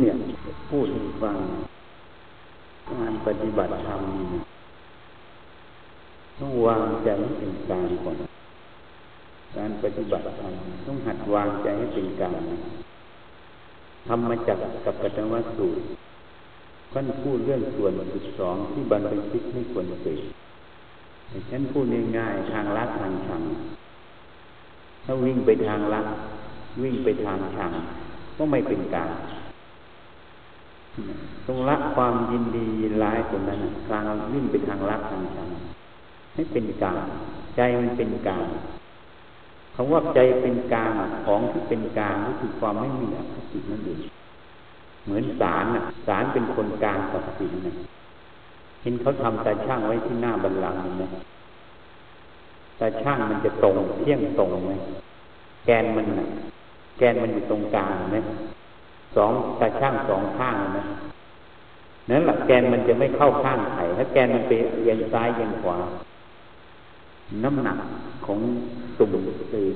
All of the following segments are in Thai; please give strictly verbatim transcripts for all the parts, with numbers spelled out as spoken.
เนี่ยพูดให้ฟังการปฏิบัติธรรมต้องวางใจให้เป็นกลางก่อนการปฏิบัติธรรมต้องหัดวางใจให้เป็นกลางธรรมจักรกับปฐมสูตรท่านพูดเรื่องส่วนสิบสองที่บรรพชิตไม่ควรเสพฉันพูดง่ายๆทางลัดทางชันถ้าวิ่งไปทางลัดวิ่งไปทางชันก็ไม่เป็นกลางต้องละความยินดียินร้ายตรงนั้นทางวิ่งไปทางลัดทางชันให้เป็นกลางใจมันเป็นกลางคำว่าใจเป็นกลางของที่เป็นกลางก็คือความไม่มีอคตินั่นเองเหมือนศาลน่ะศาลเป็นคนกลางตัดสินนะเห็นเขาทำตาช่างไว้ที่หน้าบัลลังก์นะตาช่างมันจะตรงเที่ยงตรงไหมแกนมันน่ะแกนมันอยู่ตรงกลางไหมสองตาช่างสองข้างนะนั่นแหละแกนมันจะไม่เข้าข้างไหนถ้าแกนมันไปเอียงซ้ายเอียงขวาน้ำหนักของตุ่ม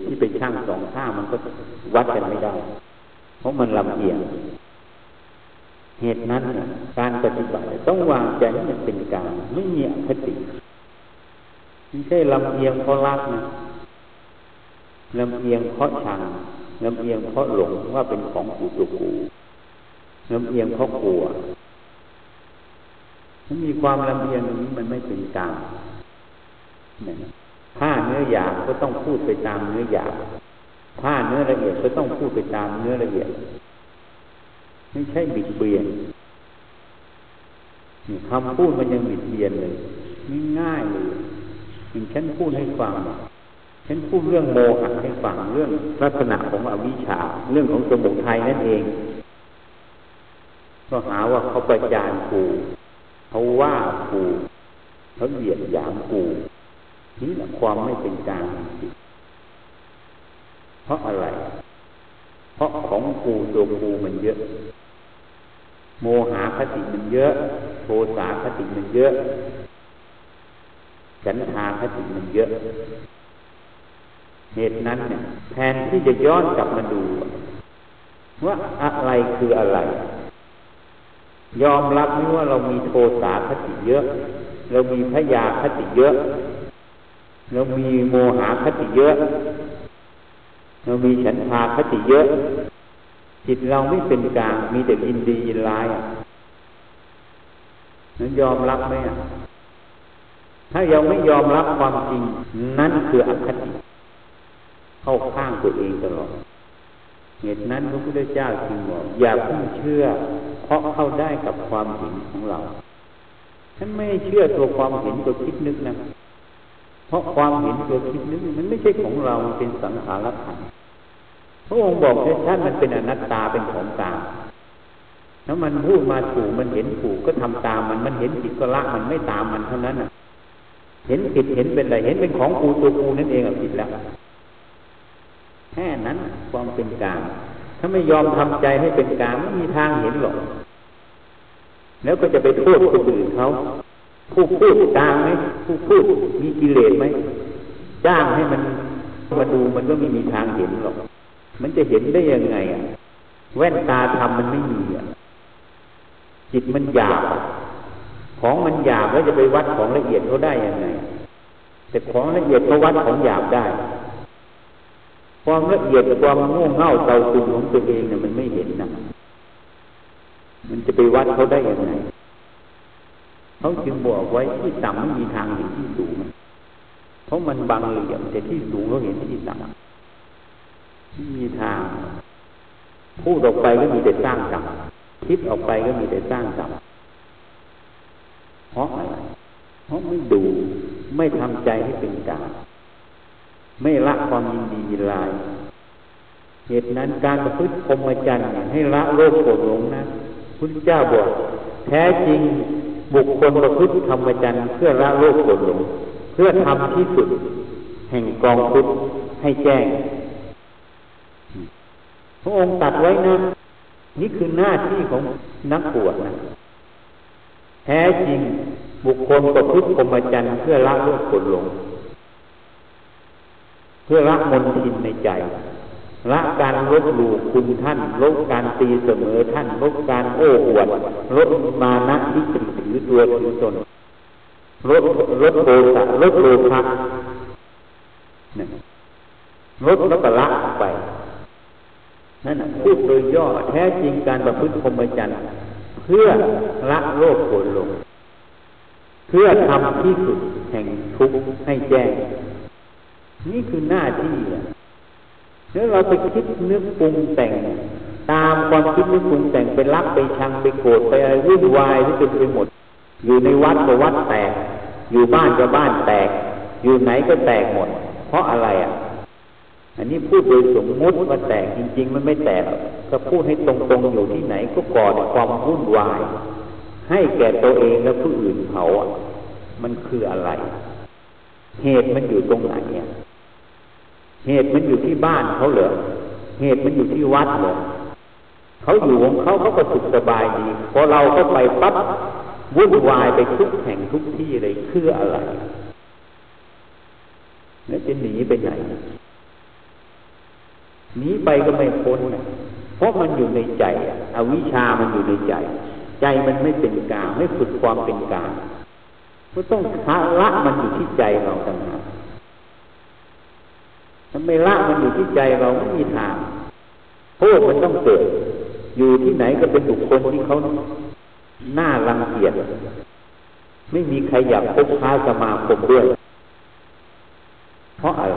ที่เป็นช่างสองข้างมันก็วัดกันไม่ได้เพราะมันลำเอียงเหตุนั้นการปฏิบัติต้องวางใจให้มันเป็นกลางไม่มีอคติไม่ใช่ลำเอียงเพราะรักนะลำเอียงเพราะชังลำเอียงเพราะหลงว่าเป็นของกูตัวกูลำเอียงเพราะกลัวถ้ามีความลำเอียงตรงนี้มันไม่เป็นกลางถ้าเนื้อหยาบก็ต้องพูดไปตามเนื้อหยาบถ้าเนื้อละเอียดก็ต้องพูดไปตามเนื้อละเอียดไม่ใช่บิดเบือนคำพูดมันยังบิดเบือนเลยง่ายๆเลยอย่างฉันพูดให้ฟังฉันพูดเรื่องโมหะให้ฟังเรื่องลักษณะของอวิชชาเรื่องของสมุทัยนั่นเองก็หาว่าเขาประจานกูเขาว่ากูเขาเหยียดหยามกูนี่แหละความไม่เป็นกลางเพราะอะไรเพราะของกูตัวกูมันเยอะโมหะคติมันเยอะโทสะคติมันเยอะฉันทาคติมันเยอะเหตุนั้นเนี่ยแทนที่จะย้อนกลับมาดูว่าอะไรคืออะไรยอมรับไหมว่าเรามีโทสะคติเยอะเรามีพยาคติเยอะเรามีโมหะคติเยอะเรามีฉันทาคติเยอะจิตเราไม่เป็นกลางมีแต่ยินดียินร้ายนั้นยอมรับไหมถ้ายังไม่ยอมรับความจริงนั่นคืออคติเข้าข้างตัวเองตลอดเหตุนั้นพระพุทธเจ้าจึงบอกอย่าเพิ่งเชื่อเพราะเข้าได้กับความเห็นของเราฉันไม่เชื่อตัวความเห็นตัวคิดนึกนะเพราะความเห็นตัวคิดนึกมันไม่ใช่ของเรามันเป็นสังขารขันธ์พระองค์บอกว่าท่านมันเป็นอนัตตาเป็นของกลางแล้วมันพูดมาถูกมันเห็นถูกก็ทำตามมันมันเห็นผิดก็ละมันไม่ตามมันเท่านั้นน่ะเห็นผิดเห็นเป็นอะไรเห็นเป็นของกูตัวกูนั่นเองอ่ะผิดแล้วแค่นั้นความเป็นกลางถ้าไม่ยอมทำใจให้เป็นกลางไม่มีทางเห็นหรอกแล้วก็จะไปโทษคนอื่นเขาผู้พูดกลางไหมผู้พูดมีกิเลสไหมจ้างให้มันมาดูมันก็ไม่มีทางเห็นหรอกมันจะเห็นได้ยังไงอ่ะแว่นตาธรรมมันไม่มีอ่ะจิตมันหยาบของมันหยาบแล้วจะไปวัดของละเอียดเขาได้ยังไงแต่ของละเอียดเขาวัดของหยาบได้ความละเอียดความโง่เง่าเตาตุ่มของตัวเองเนี่ยมันไม่เห็นนะมันจะไปวัดเขาได้ยังไงเขาจึงบอกไว้ที่ต่ำไม่มีทางเห็นที่สูงเพราะมันบังเหลี่ยมแต่ที่สูงเขาเห็นที่ต่ำที่มีทางพูดออกไปก็มีแต่สร้างกรรมคิดออกไปก็มีแต่สร้างกรรมเพราะอะไรเพราะไม่ดูไม่ทำใจให้เป็นกลางไม่ละความยินดียินร้ายเหตุนั้นการประพฤติพรหมจรรย์ให้ละโลภโกรธหลงนะพุทธเจ้าบอกแท้จริงบุคคลประพฤติธรรมจรรย์เพื่อละโลภโกรธหลงเพื่อทำที่สุดแห่งกองทุกข์ให้แจ้งพระองค์ตรัสไว้นะนี่คือหน้าที่ของนักบวชนะแท้จริงบุคคลประพฤติธรรมจรรย์เพื่อละโลภโกรธหลงเพื่อละมนทินในใจ ละการลบหลู่คุณท่านลบการตีเสมอท่านลบการโอ้อวดลบมานะที่ถือถือตัวถือตนลดลดโลภะลดโลภะเนี่ยลดแล้วก็ละไปนั่นน่ะพูดโดยย่อแท้จริงการประพฤติพรหมจรรย์เพื่อละโลภโกรธหลงเพื่อทำที่สุดแห่งทุกข์ให้แจ้งนี่คือหน้าที่แล้วเราไปคิดนึกปรุงแต่งตามความคิดนึกปรุงแต่งไปรักไปชังไปโกรธไปอะไรวุ่นวายที่เป็นไปหมดอยู่ในวัดก็วัดแตกอยู่บ้านก็บ้านแตกอยู่ไหนก็แตกหมดเพราะอะไรอ่ะอันนี้พูดโดยสมมุติว่าแตกจริงๆมันไม่แตกก็พูดให้ตรงๆอยู่ที่ไหนก็ก่อความวุ่นวายให้แก่ตัวเองและผู้อื่นเขาอ่ะมันคืออะไรเหตุมันอยู่ตรงไหนเนี่ยเหตุมันอยู่ที่บ้านเขาเหรอเหตุมันอยู่ที่วัดเหรอเขาอยู่ของเขาเขาก็สุขสบายดีพอเราเข้าไปปั๊บวุ่นวายไปทุกแห่งทุกที่เลยคืออะไรแล้วจะหนีไปไหนหนีไปก็ไม่พ้นนะเพราะมันอยู่ในใจอวิชชามันอยู่ในใจใจมันไม่เป็นกลางไม่ฝึกความเป็นกลางก็ต้องละมันอยู่ที่ใจเราต่างหากถ้าไม่ละมันอยู่ที่ใจเราไม่มีทางโทษมันต้องเกิดอยู่ที่ไหนก็เป็นบุคคลที่เขาหน้ารังเกียจไม่มีใครอยากคบค้าสมาคมด้วยเพราะอะไร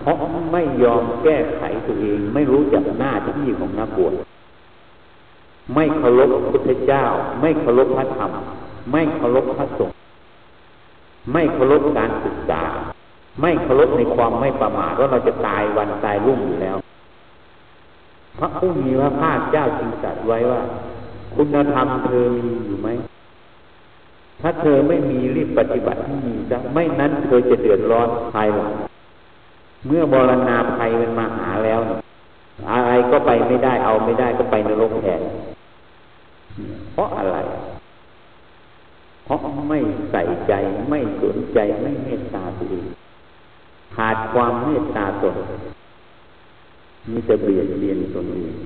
เพราะไม่ยอมแก้ไขตัวเองไม่รู้จักหน้าที่ของนักบวชไม่เคารพพระพุทธเจ้าไม่เคารพพระธรรมไม่เคารพพระสงฆ์ไม่เคารพการศึกษาไม่เคารพในความไม่ประมาทว่าเราจะตายวันตายรุ่งอยู่แล้วพระผู้มีพระภาคเจ้าจึงตรัสไว้ว่าคุณธรรมเธอมีอยู่ไหมถ้าเธอไม่มีรีบปฏิบัติให้มีซะไม่นั้นเธอจะเดือดร้อนภายหลังเมื่อบรณาภัยมันมาหาแล้วอะไรก็ไปไม่ได้เอาไม่ได้ก็ไปนรกแทนเพราะอะไรเพราะไม่ใส่ใจไม่สนใจไม่เมตตาตัวเองขาดความเมตตาตนมีแต่เบียดเบียนตนเอง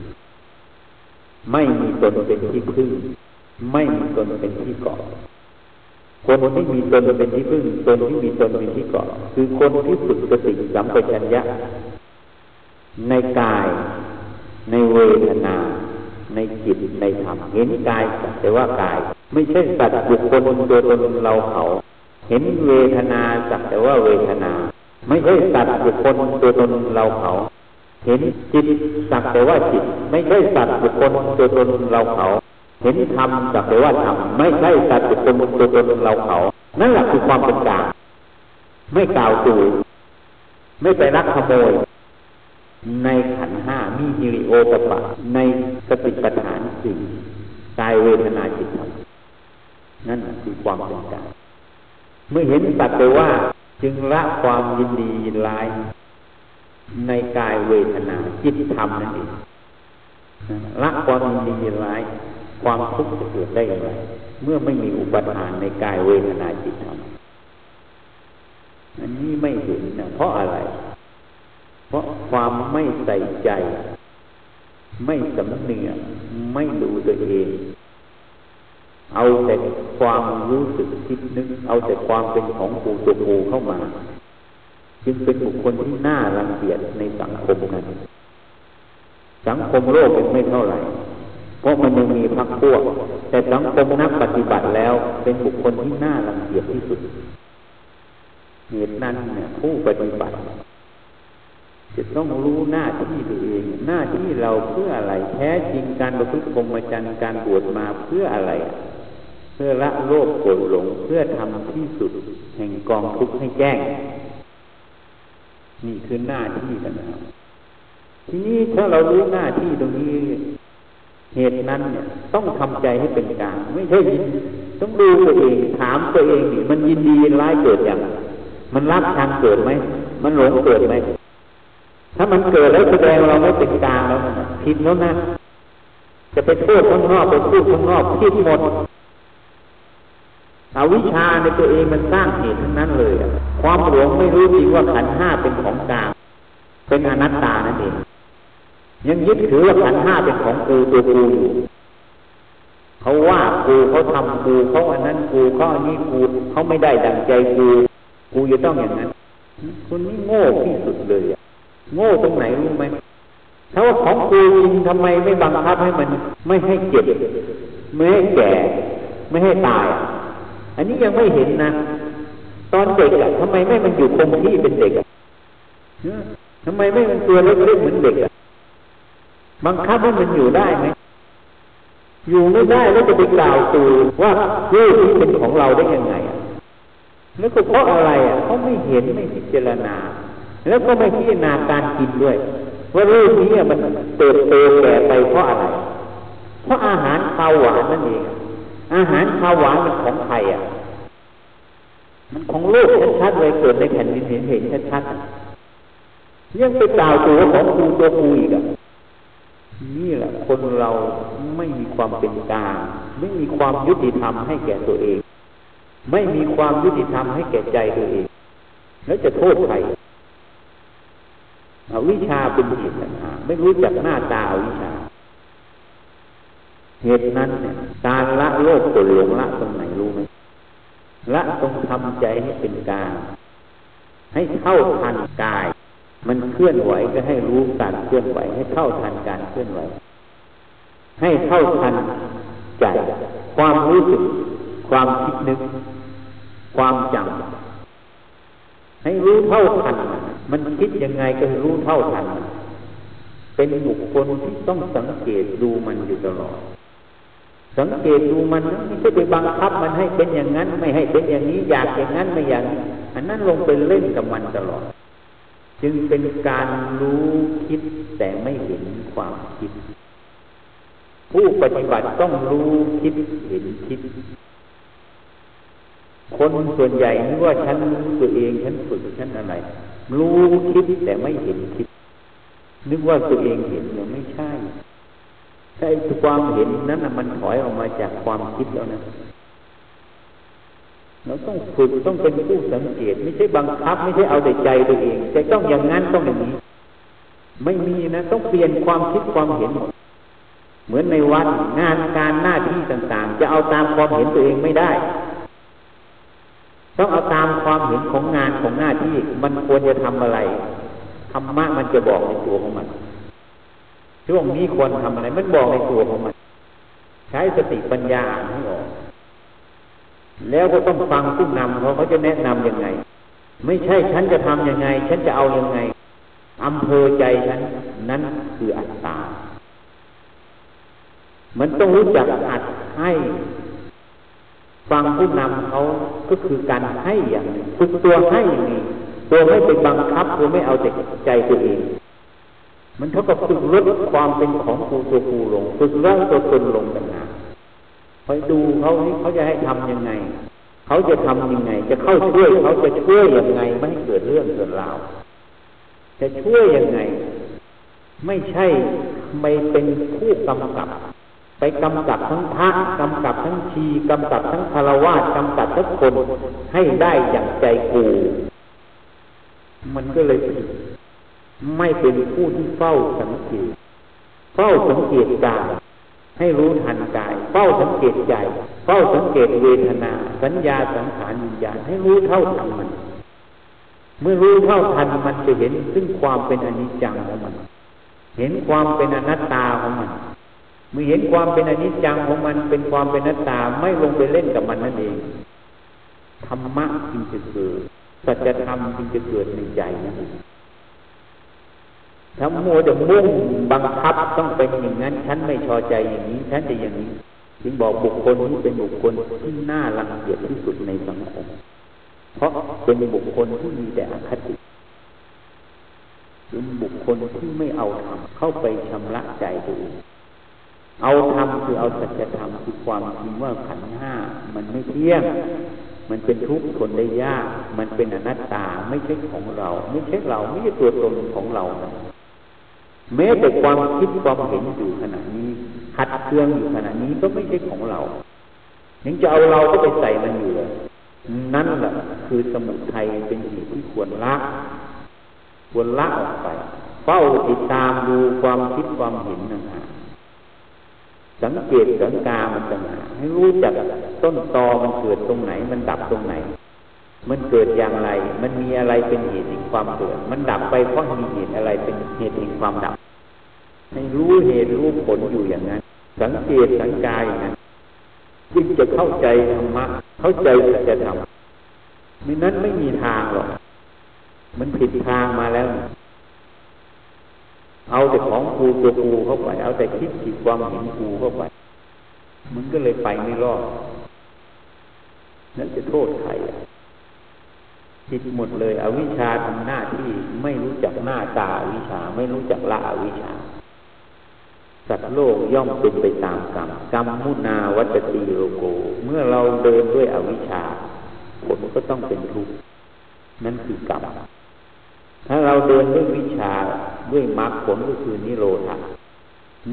ไม่มีตนเป็นที่พึ่งไม่มีตนเป็นที่เกาะคนที่มีตนเป็นที่พึ่งตนที่มีตนเป็นที่เกาะคือคนที่ฝึกสติสัมปชัญญะในกายในเวทนาในจิตในธรรมเห็นกายแต่ว่ากายไม่ใช่สัตว์บุคคลตัวตนเราเขาเห็นเวทนาสักแต่ว่าเวทนาไม่ใช่สัตว์บุคคลตัวตนเราเขาเห็นจิตสักแต่ว่าจิตไม่ใช่สัตว์บุคคลตัวตนเราเขาเห็นธรรมสักแต่ว่าธรรมไม่ใช่สัตว์บุคคลตัวตนเราเขานั่นแหละคือความเป็นกลางไม่กล่าวตู่ไม่ไปรักขโมยในขันธ์ห้ามีฮิริโอตปะในสติปัฏฐานสี่กายเวทนาจิตธรรมนั่นคือความเป็นกลางเมื่อเห็นสักแต่ว่าจึงละความยินดียินร้ายในกายเวทนาจิตธรรมนั่นเองละความยินดีร้ายความทุกข์จะเกิดได้อย่างไรเมื่อไม่มีอุปทานในกายเวทนาจิตธรรมอันนี้ไม่เห็นนะเพราะอะไรเพราะความไม่ใส่ใจไม่สำเนียกไม่ดูตัวเองเอาแต่ความรู้สึกคิดนึกเอาแต่ความเป็นของกูตัวกูเข้ามาจึงเป็นบุคคลที่น่ารังเกียจในสังคมนั้นสังคมโลกยังไม่เท่าไหร่เพราะมันยังมีพรรคพวกแต่สังคมนักปฏิบัติแล้วเป็นบุคคลที่น่ารังเกียจที่สุดเหตุนั้นเนี่ยผู้ปฏิบัติจะต้องรู้หน้าที่ตัวเองหน้าที่เราเพื่ออะไรแท้จริงการประพฤติพรหมจรรย์การบวชมาเพื่ออะไรเพื่อละโลภโกรธหลงเพื่อทำที่สุดแห่งกองทุกข์ให้แจ้งนี่คือหน้าที่กันนะครับทีนี้ถ้าเรารู้หน้าที่ตรงนี้เหตุนั้นเนี่ยต้องทำใจให้เป็นกลางไม่ใช่ต้องดูตัวเองถามตัวเองนี่มันยินดีร้ายเกิดอย่างมันรักชังเกิดไหมมันหลงเกิดไหมถ้ามันเกิดแล้วแสดงเราไม่เป็นกลางแล้วผิดแล้วนะจะไปโทษข้างนอกไปพูดข้างนอกผิดหมดอวิชชาในตัวเองมันสร้างเหตุทั้งนั้นเลยความหลงไม่รู้จริงว่าขันธ์ห้าเป็นของกลาง เป็นอนัตตานั่นเองยังยึดถือว่าขันธ์ห้าเป็นของกูตัวกูอยู่เขาว่ากูเขาทำกูเขาอันนั้นกูเขาอันนี้กูเขาไม่ได้ดังใจกูกูจะต้องอย่างนั้นคนนี้โง่ที่สุดเลยโง่ตรงไหนรู้ไหมถ้าว่าของกูจริงทำไมไม่บังคับให้มันไม่ให้เจ็บไม่ให้แก่ไม่ให้ตายอันนี้ยังไม่เห็นนะตอนเด็กอะทำไมไม่มันอยู่คงที่เป็นเด็กอะทำไมไม่มันตัวเล็กๆเหมือนเด็กอะบังคับให้มันอยู่ได้ไหมอยู่ไม่ได้แล้วจะไปกล่าวตูว่าเรื่องนี้เป็นของเราได้ยังไงแล้วก็เพราะอะไรอ่ะเขาไม่เห็นไม่พิจารณาแล้วก็ไม่พิจารณาการกินด้วยว่าเรื่องนี้มันเติบโตแก่ไปเพราะอะไรเพราะอาหารข้าวหวานนั่นเองอาหารข้าวหวานมันของไทยอ่ะมันของโลกชัดๆเลยเกิดในแผ่นดินเห็นชัดๆยังไปกล่าวตูว่าของกูตัวกูอีกอ่ะนี่แหละคนเราไม่มีความเป็นกลางไม่มีความยุติธรรมให้แก่ตัวเองไม่มีความยุติธรรมให้แก่ใจตัวเองแล้วจะโทษใครอวิชชาเป็นเหตุนะไม่รู้จักหน้าตาอวิชชาเหตุนั้นเนี่ยการละโลภตัวหลงละตรงไหนรู้ไหมละตรงทำใจให้เป็นกลางให้เข้าทันกายมันเคลื่อนไหวก็ให้รู้การเคลื่อนไหวให้เข้าทันการเคลื่อนไหวให้เข้าทันใจความรู้สึกความคิดนึกความจำให้รู้เท่าทันมันคิดยังไงก็รู้เท่าทันเป็นบุคคลที่ต้องสังเกตดูมันอยู่ตลอดสังเกตดูมันไม่ใช่ไปบังคับมันให้เป็นอย่างนั้นไม่ให้เป็นอย่างนี้อยากอย่างนั้นไม่อย่างอันนั้นลงไปเล่นกับมันตลอดจึงเป็นการรู้คิดแต่ไม่เห็นความคิดผู้ปฏิบัติต้องรู้คิดเห็นคิดคนส่วนใหญ่นึกว่าฉันรู้ตัวเองฉันฝึกฉันอะไรรู้คิดแต่ไม่เห็นคิดนึกว่าตัวเองเห็นเนี่ยไม่ใช่ใช่ความเห็นนั้นน่ะมันถอยออกมาจากความคิดแล้วนะเราต้องฝึกต้องเป็นผู้สังเกตไม่ใช่บังคับไม่ใช่เอาแต่ใจตัวเองแต่ต้องอย่างนั้นต้องอย่างนี้ไม่มีนะต้องเปลี่ยนความคิดความเห็นหมดเหมือนในวัดงานการหน้าที่ต่างๆจะเอาตามความเห็นตัวเองไม่ได้ต้องเอาตามความเห็นของงานของหน้าที่มันควรจะทำอะไรธรรมะมันจะบอกในตัวของมันช่วงนี้ควรทำอะไรมันบอกในตัวของมันใช้สติปัญญาให้ออกแล้วก็ต้องฟังผู้นำเขาเขาจะแนะนำยังไงไม่ใช่ฉันจะทำยังไงฉันจะเอายังไงอำเภอใจฉันนั้นคืออัตตามันต้องรู้จักอัดให้ฟังผู้นำเขาก็คือการให้อย่างนี้ฝึกตัวให้อย่างนี้ตัวไม่เป็นบังคับตัวไม่เอาแต่ใจตัวเองมันเท่ากับฝึกลดความเป็นของกูตัวกูลงฝึกละตัวตนลงต่างหากคอยดูเขาเขาจะให้ทำยังไงเขาจะทำยังไงจะเข้าช่วยเขาจะช่วยยังไงไม่ให้เกิดเรื่องเกิดราวจะช่วยยังไงไม่ใช่ไม่เป็นผู้กำกับไปกำกับทั้งพระกำกับทั้งชีกำกับทั้งฆราวาสกำกับทุกคนให้ได้อย่างใจกูมันก็เลยไม่เป็นผู้ที่เฝ้าสังเกตเฝ้าสังเกตกายให้รู้ทันกายเฝ้าสังเกตใจเฝ้าสังเกตเวทนาสัญญาสังขารวิญญาณให้รู้เท่าทันมันเมื่อรู้เท่าทันมันจะเห็นซึ่งความเป็นอนิจจังของมันเห็นความเป็นอนัตตาของมันเมื่อเห็นความเป็นอนิจจังของมันเป็นความเป็นอนัตตาไม่ลงไปเล่นกับมันนั่นเองธรรมะจึงจะเกิดสัจธรรมจึงจะเกิดในใจนั่นเองถ้ามัวจะมุ่งบังคับต้องเป็นอย่างนั้นฉันไม่พอใจอย่างนี้ฉันจะอย่างนี้จึงบอกบุคคลนี้เป็นบุคคลที่น่ารังเกียจที่สุดในสังคมเพราะเป็นบุคคลที่มีแต่อคติเป็นบุคคลที่ไม่เอาธรรมเข้าไปชำระใจตัวเองเอาธรรมคือเอาสัจธรรมคือความจริงว่าขันธ์ห้ามันไม่เที่ยงมันเป็นทุกข์ทนได้ยากมันเป็นอนัตตาไม่ใช่ของเราไม่ใช่เราไม่ใช่ตัวตนของเราแม้แต่ความคิดความเห็นอยู่ขณะนี้ขัดเคืองอยู่ขณะนี้ก็ไม่ใช่ของเรายังจะเอาเราก็ไปใส่มันอยู่นั่นแหละคือสมุทัยเป็นเหตุที่ควรละ ควรละออกไปเฝ้าติดตามดูความคิดความเห็นนั่นฮะสังเกตสังกามันจะมาให้รู้จักต้นตอมันเกิดตรงไหนมันดับตรงไหนมันเกิดอย่างไรมันมีอะไรเป็นเหตุแห่งความเกิดมันดับไปเพราะมีเหตุอะไรเป็นเหตุแห่งความดับให้รู้เหตุรู้ผลอยู่อย่างนั้นสังเกตสังกาอย่างนั้นจึงจะเข้าใจธรรมะเข้าใจสัจธรรมมินั้นไม่มีทางหรอกมันผิดทางมาแล้วเอาแต่ของกูตัวกูเข้าไปเอาแต่คิดผิดความเห็นกูเข้าไปมันก็เลยไปไม่รอดนั้นจะโทษใครผิดหมดเลยอวิชชาทำหน้าที่ไม่รู้จักหน้าตาอวิชชาไม่รู้จักละอวิชชาสัตว์โลกย่อมเป็นไปตามกรรมกรรมมุนาวัตติโลโกเมื่อเราเดินด้วยอวิชชาผลก็ต้องเป็นทุกข์นั่นคือกรรมถ้าเราเดินด้วยวิชาด้วยมรรคผลก็คือนิโรธะ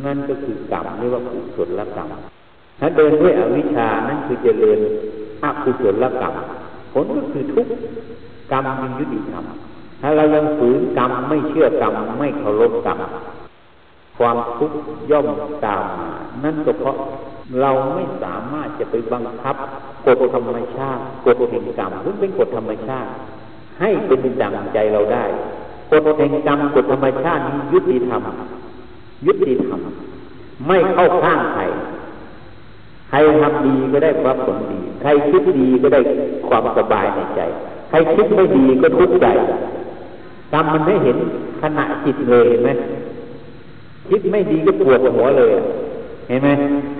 นั่นก็คือกรรมเรียกว่ากุศลกรรมถ้าเดินด้วยอวิชชานั่นคือเจริญอกุศลกรรมผลก็คือทุกข์กรรมมียุติธรรมถ้าเรายังฝืนกรรมไม่เชื่อกรรมไม่เคารพกรรมความทุกข์ย่อมตามมานั่นก็เพราะเราไม่สามารถจะไปบังคับกฎธรรมชาติกฎแห่งกรรมซึ่งเป็นกฎธรรมชาติให้เป็นดั่งใจเราได้กฎแห่งกรรมกฎธรรมชาตินี้ยุติธรรมยุติธรรมไม่เข้าข้างใครใครทำดีก็ได้ความผลดีใครคิดดีก็ได้ความสบายในใจใครคิดไม่ดีก็ทุกข์ใจกรรมมันไม่เห็นขณะจิตเลยเห็นไหมคิดไม่ดีก็ปวดหัวเลยเห็นไหม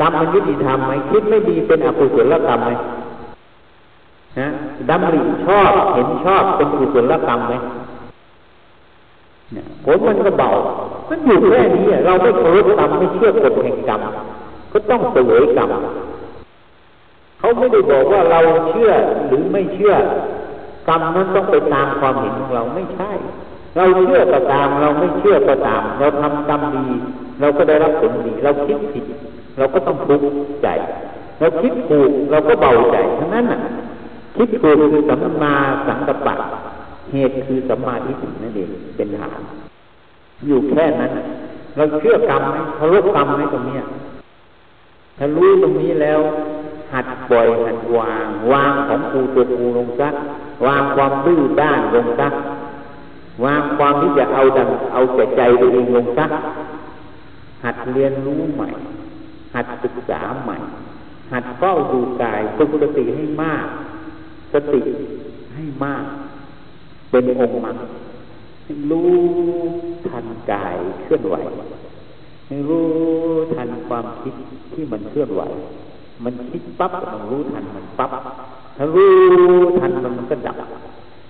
กรรมมันยุติธรรมไหมคิดไม่ดีเป็นอกุศลกรรมไหมนะดำริชอบเห็นชอบเป็นกุศลกรรมไหมผลมันก็เบามันอยู่แค่นี้เราไม่เคารพกรรมไม่เชื่อกฎแห่งกรรมก็ต้องเสวยกรรมเขาไม่ได้บอกว่าเราเชื่อหรือไม่เชื่อกรรมนั้นต้องไปตามความเห็นของเราไม่ใช่เราเชื่อก็ตามเราไม่เชื่อก็ตามเราทำกรรมดีเราก็ได้รับผลดีเราคิดผิดเราก็ต้องทุกข์ใจเราคิดถูกเราก็เบาใจทั้งนั้นน่ะคิดถูกคือสัมมาสังกัปปะเหตุคือสัมมาทิฏฐินั่นเองเป็นฐานอยู่แค่นั้นเราเชื่อกรรมไหมเคารพกรรมไหมตรงนี้ถ้ารู้ตรงนี้แล้วหัดปล่อยหัดวางวางของกูตัวกูลงซะวางความดื้อด้านลงซะวางความที่จะเอาดังเอาแต่ใจตัวเองลงซะหัดเรียนรู้ใหม่หัดศึกษาใหม่หัดเฝ้าดูกายฝึกสติให้มากสติให้มากเป็นองค์มรรครู้ทันกายเคลื่อนไหวรู้ทันความคิดที่มันเคลื่อนไหวมันคิดปั๊บต้องรู้ทันมันปั๊บถ้ารู้ทันมันก็ดับ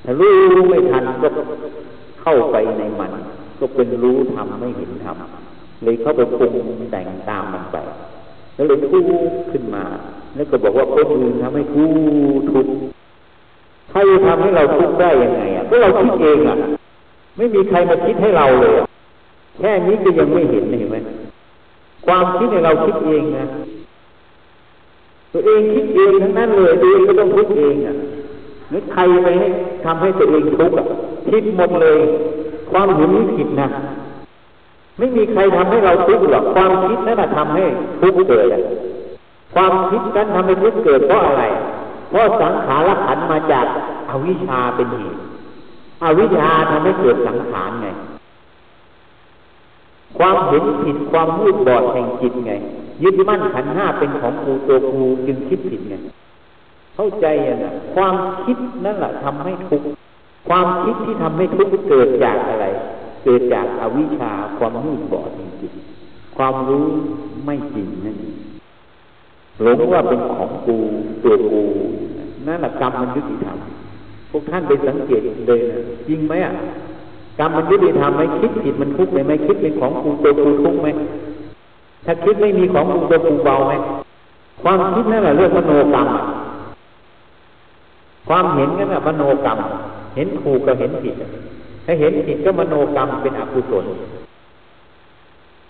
ถ้ารู้ไม่ทันก็เข้าไปในมันก็เป็นรู้ทำไม่เห็นทำเลยเข้าไปปรุงแต่งตามมันไปแล้วเลยทุกข์ขึ้นมาแล้วก็บอกว่าคนอื่นทำให้กูทุกข์ใครทำให้เราทุกข์ได้ยังไงอ่ะก็เราคิดเองอ่ะไม่มีใครมาคิดให้เราเลยแค่นี้ก็ยังไม่เห็นเห็นไหมความคิดเนี่ยเราคิดเองนะตัวเองคิดเองทั้งนั้นเลยตัวเองก็ต้องทุกข์เองอ่ะนึกใครไปให้ทำให้ตัวเองทุกข์อ่ะคิดหมดเลยความเห็นนี่ผิดนะไม่มีใครทำให้เราทุกข์หรอกความคิดนั่นแหละทำให้ทุกข์เกิดความคิดนั้นทำให้ทุกข์เกิดเพราะอะไรเพราะสังขารขันธ์มาจากอวิชชาเป็นเหตุอวิชชาทำให้เกิดสังขารไงความเห็นผิดความมืดบอดแห่งจิตไงยึดมั่นขันธ์ห้าเป็นของกูตัวกูจึงคิดผิดไงเข้าใจอ่ะนะความคิดนั่นแหละทำให้ทุกข์ความคิดที่ทำให้ทุกข์เกิดจากอะไรเกิดจากอวิชชาความมืดบอดแห่งจิตความรู้ไม่จริงนั่นเองหลงว่าเป็นของกูตัวกูนั่นแหละกรรมมันยุติธรรมพวกท่านไปสังเกตเลยนะจริงไหมอ่ะกรรมมันยุติธรรมไหมคิดผิดมันทุกข์ไหมไม่คิดเป็นของกูตัวกูทุกข์ไหมถ้าคิดไม่มีของกูตัวกูเบาไหมความคิดนั่นแหละเรื่องมโนกรรมความเห็นนั่นแหละมโนกรรมเห็นถูกก็เห็นผิดถ้าเห็นผิดก็มโนกรรมเป็นอกุศล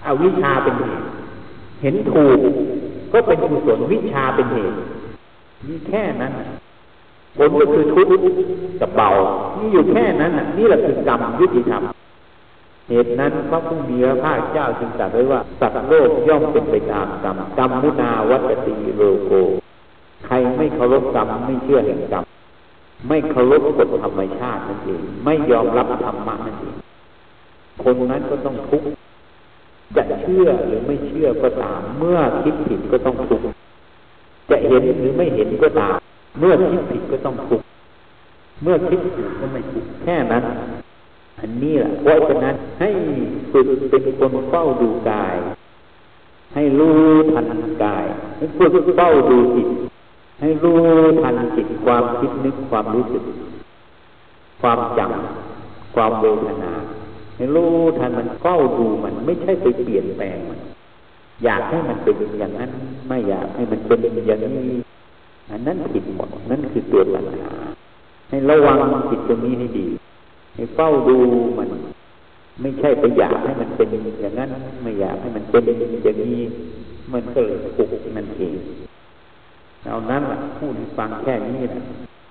อวิชชาเป็นเหตุเห็นถูกก็เป็นกุศลวิชาเป็นเหตุมีแค่นั้น บนก็คือทุกข์กับเบานี่อยู่แค่นั้นน่ะนี่แหละคือกรรมยุติธรรมเหตุนั้นพระผู้มีพระภาคเจ้าจึงตรัสไว้ว่าสัตว์โลกย่อมเป็นไปตามกรรมกรรมมุนาวัตติโลโกใครไม่เคารพกรรมไม่เชื่อแห่งกรรมไม่เคารพกฎธรรมชาตินั่นเองไม่ยอมรับธรรมะนั่นเองคนนั้นก็ต้องทุกข์จะเชื่อหรือไม่เชื่อก็ตามเมื่อคิดผิดก็ต้องทุกข์จะเห็นหรือไม่เห็นก็ตามเมื่อคิดผิดก็ต้องทุกข์เมื่อคิดถูกก็ไม่ทุกข์แค่นั้นอันนี้แหละเพราะฉะนั้นให้ฝึกเป็นคนเฝ้าดูกายให้รู้ทันกายให้ฝึกเฝ้าดูจิตให้รู้ทันจิตความคิดนึกความรู้สึกความจำความเวทนาให้รู้ทันมันเฝ้าดูมันไม่ใช่ไปเปลี่ยนแปลงมันอยากให้มันเป็นอย่างนั้นไม่อยากให้มันเป็นอย่างนี้อันนั้นผิดหมดนั่นคือตัวปัญหาให้ระวังจิตตรงนี้ให้ดีให้เฝ้าดูมันไม่ใช่ไปอยากให้มันเป็นอย่างนั้นไม่อยากให้มันเป็นอย่างนี้มันก็เลยปลุกนั่นเองเอานั้นพูดให้ฟังแค่นี้นะ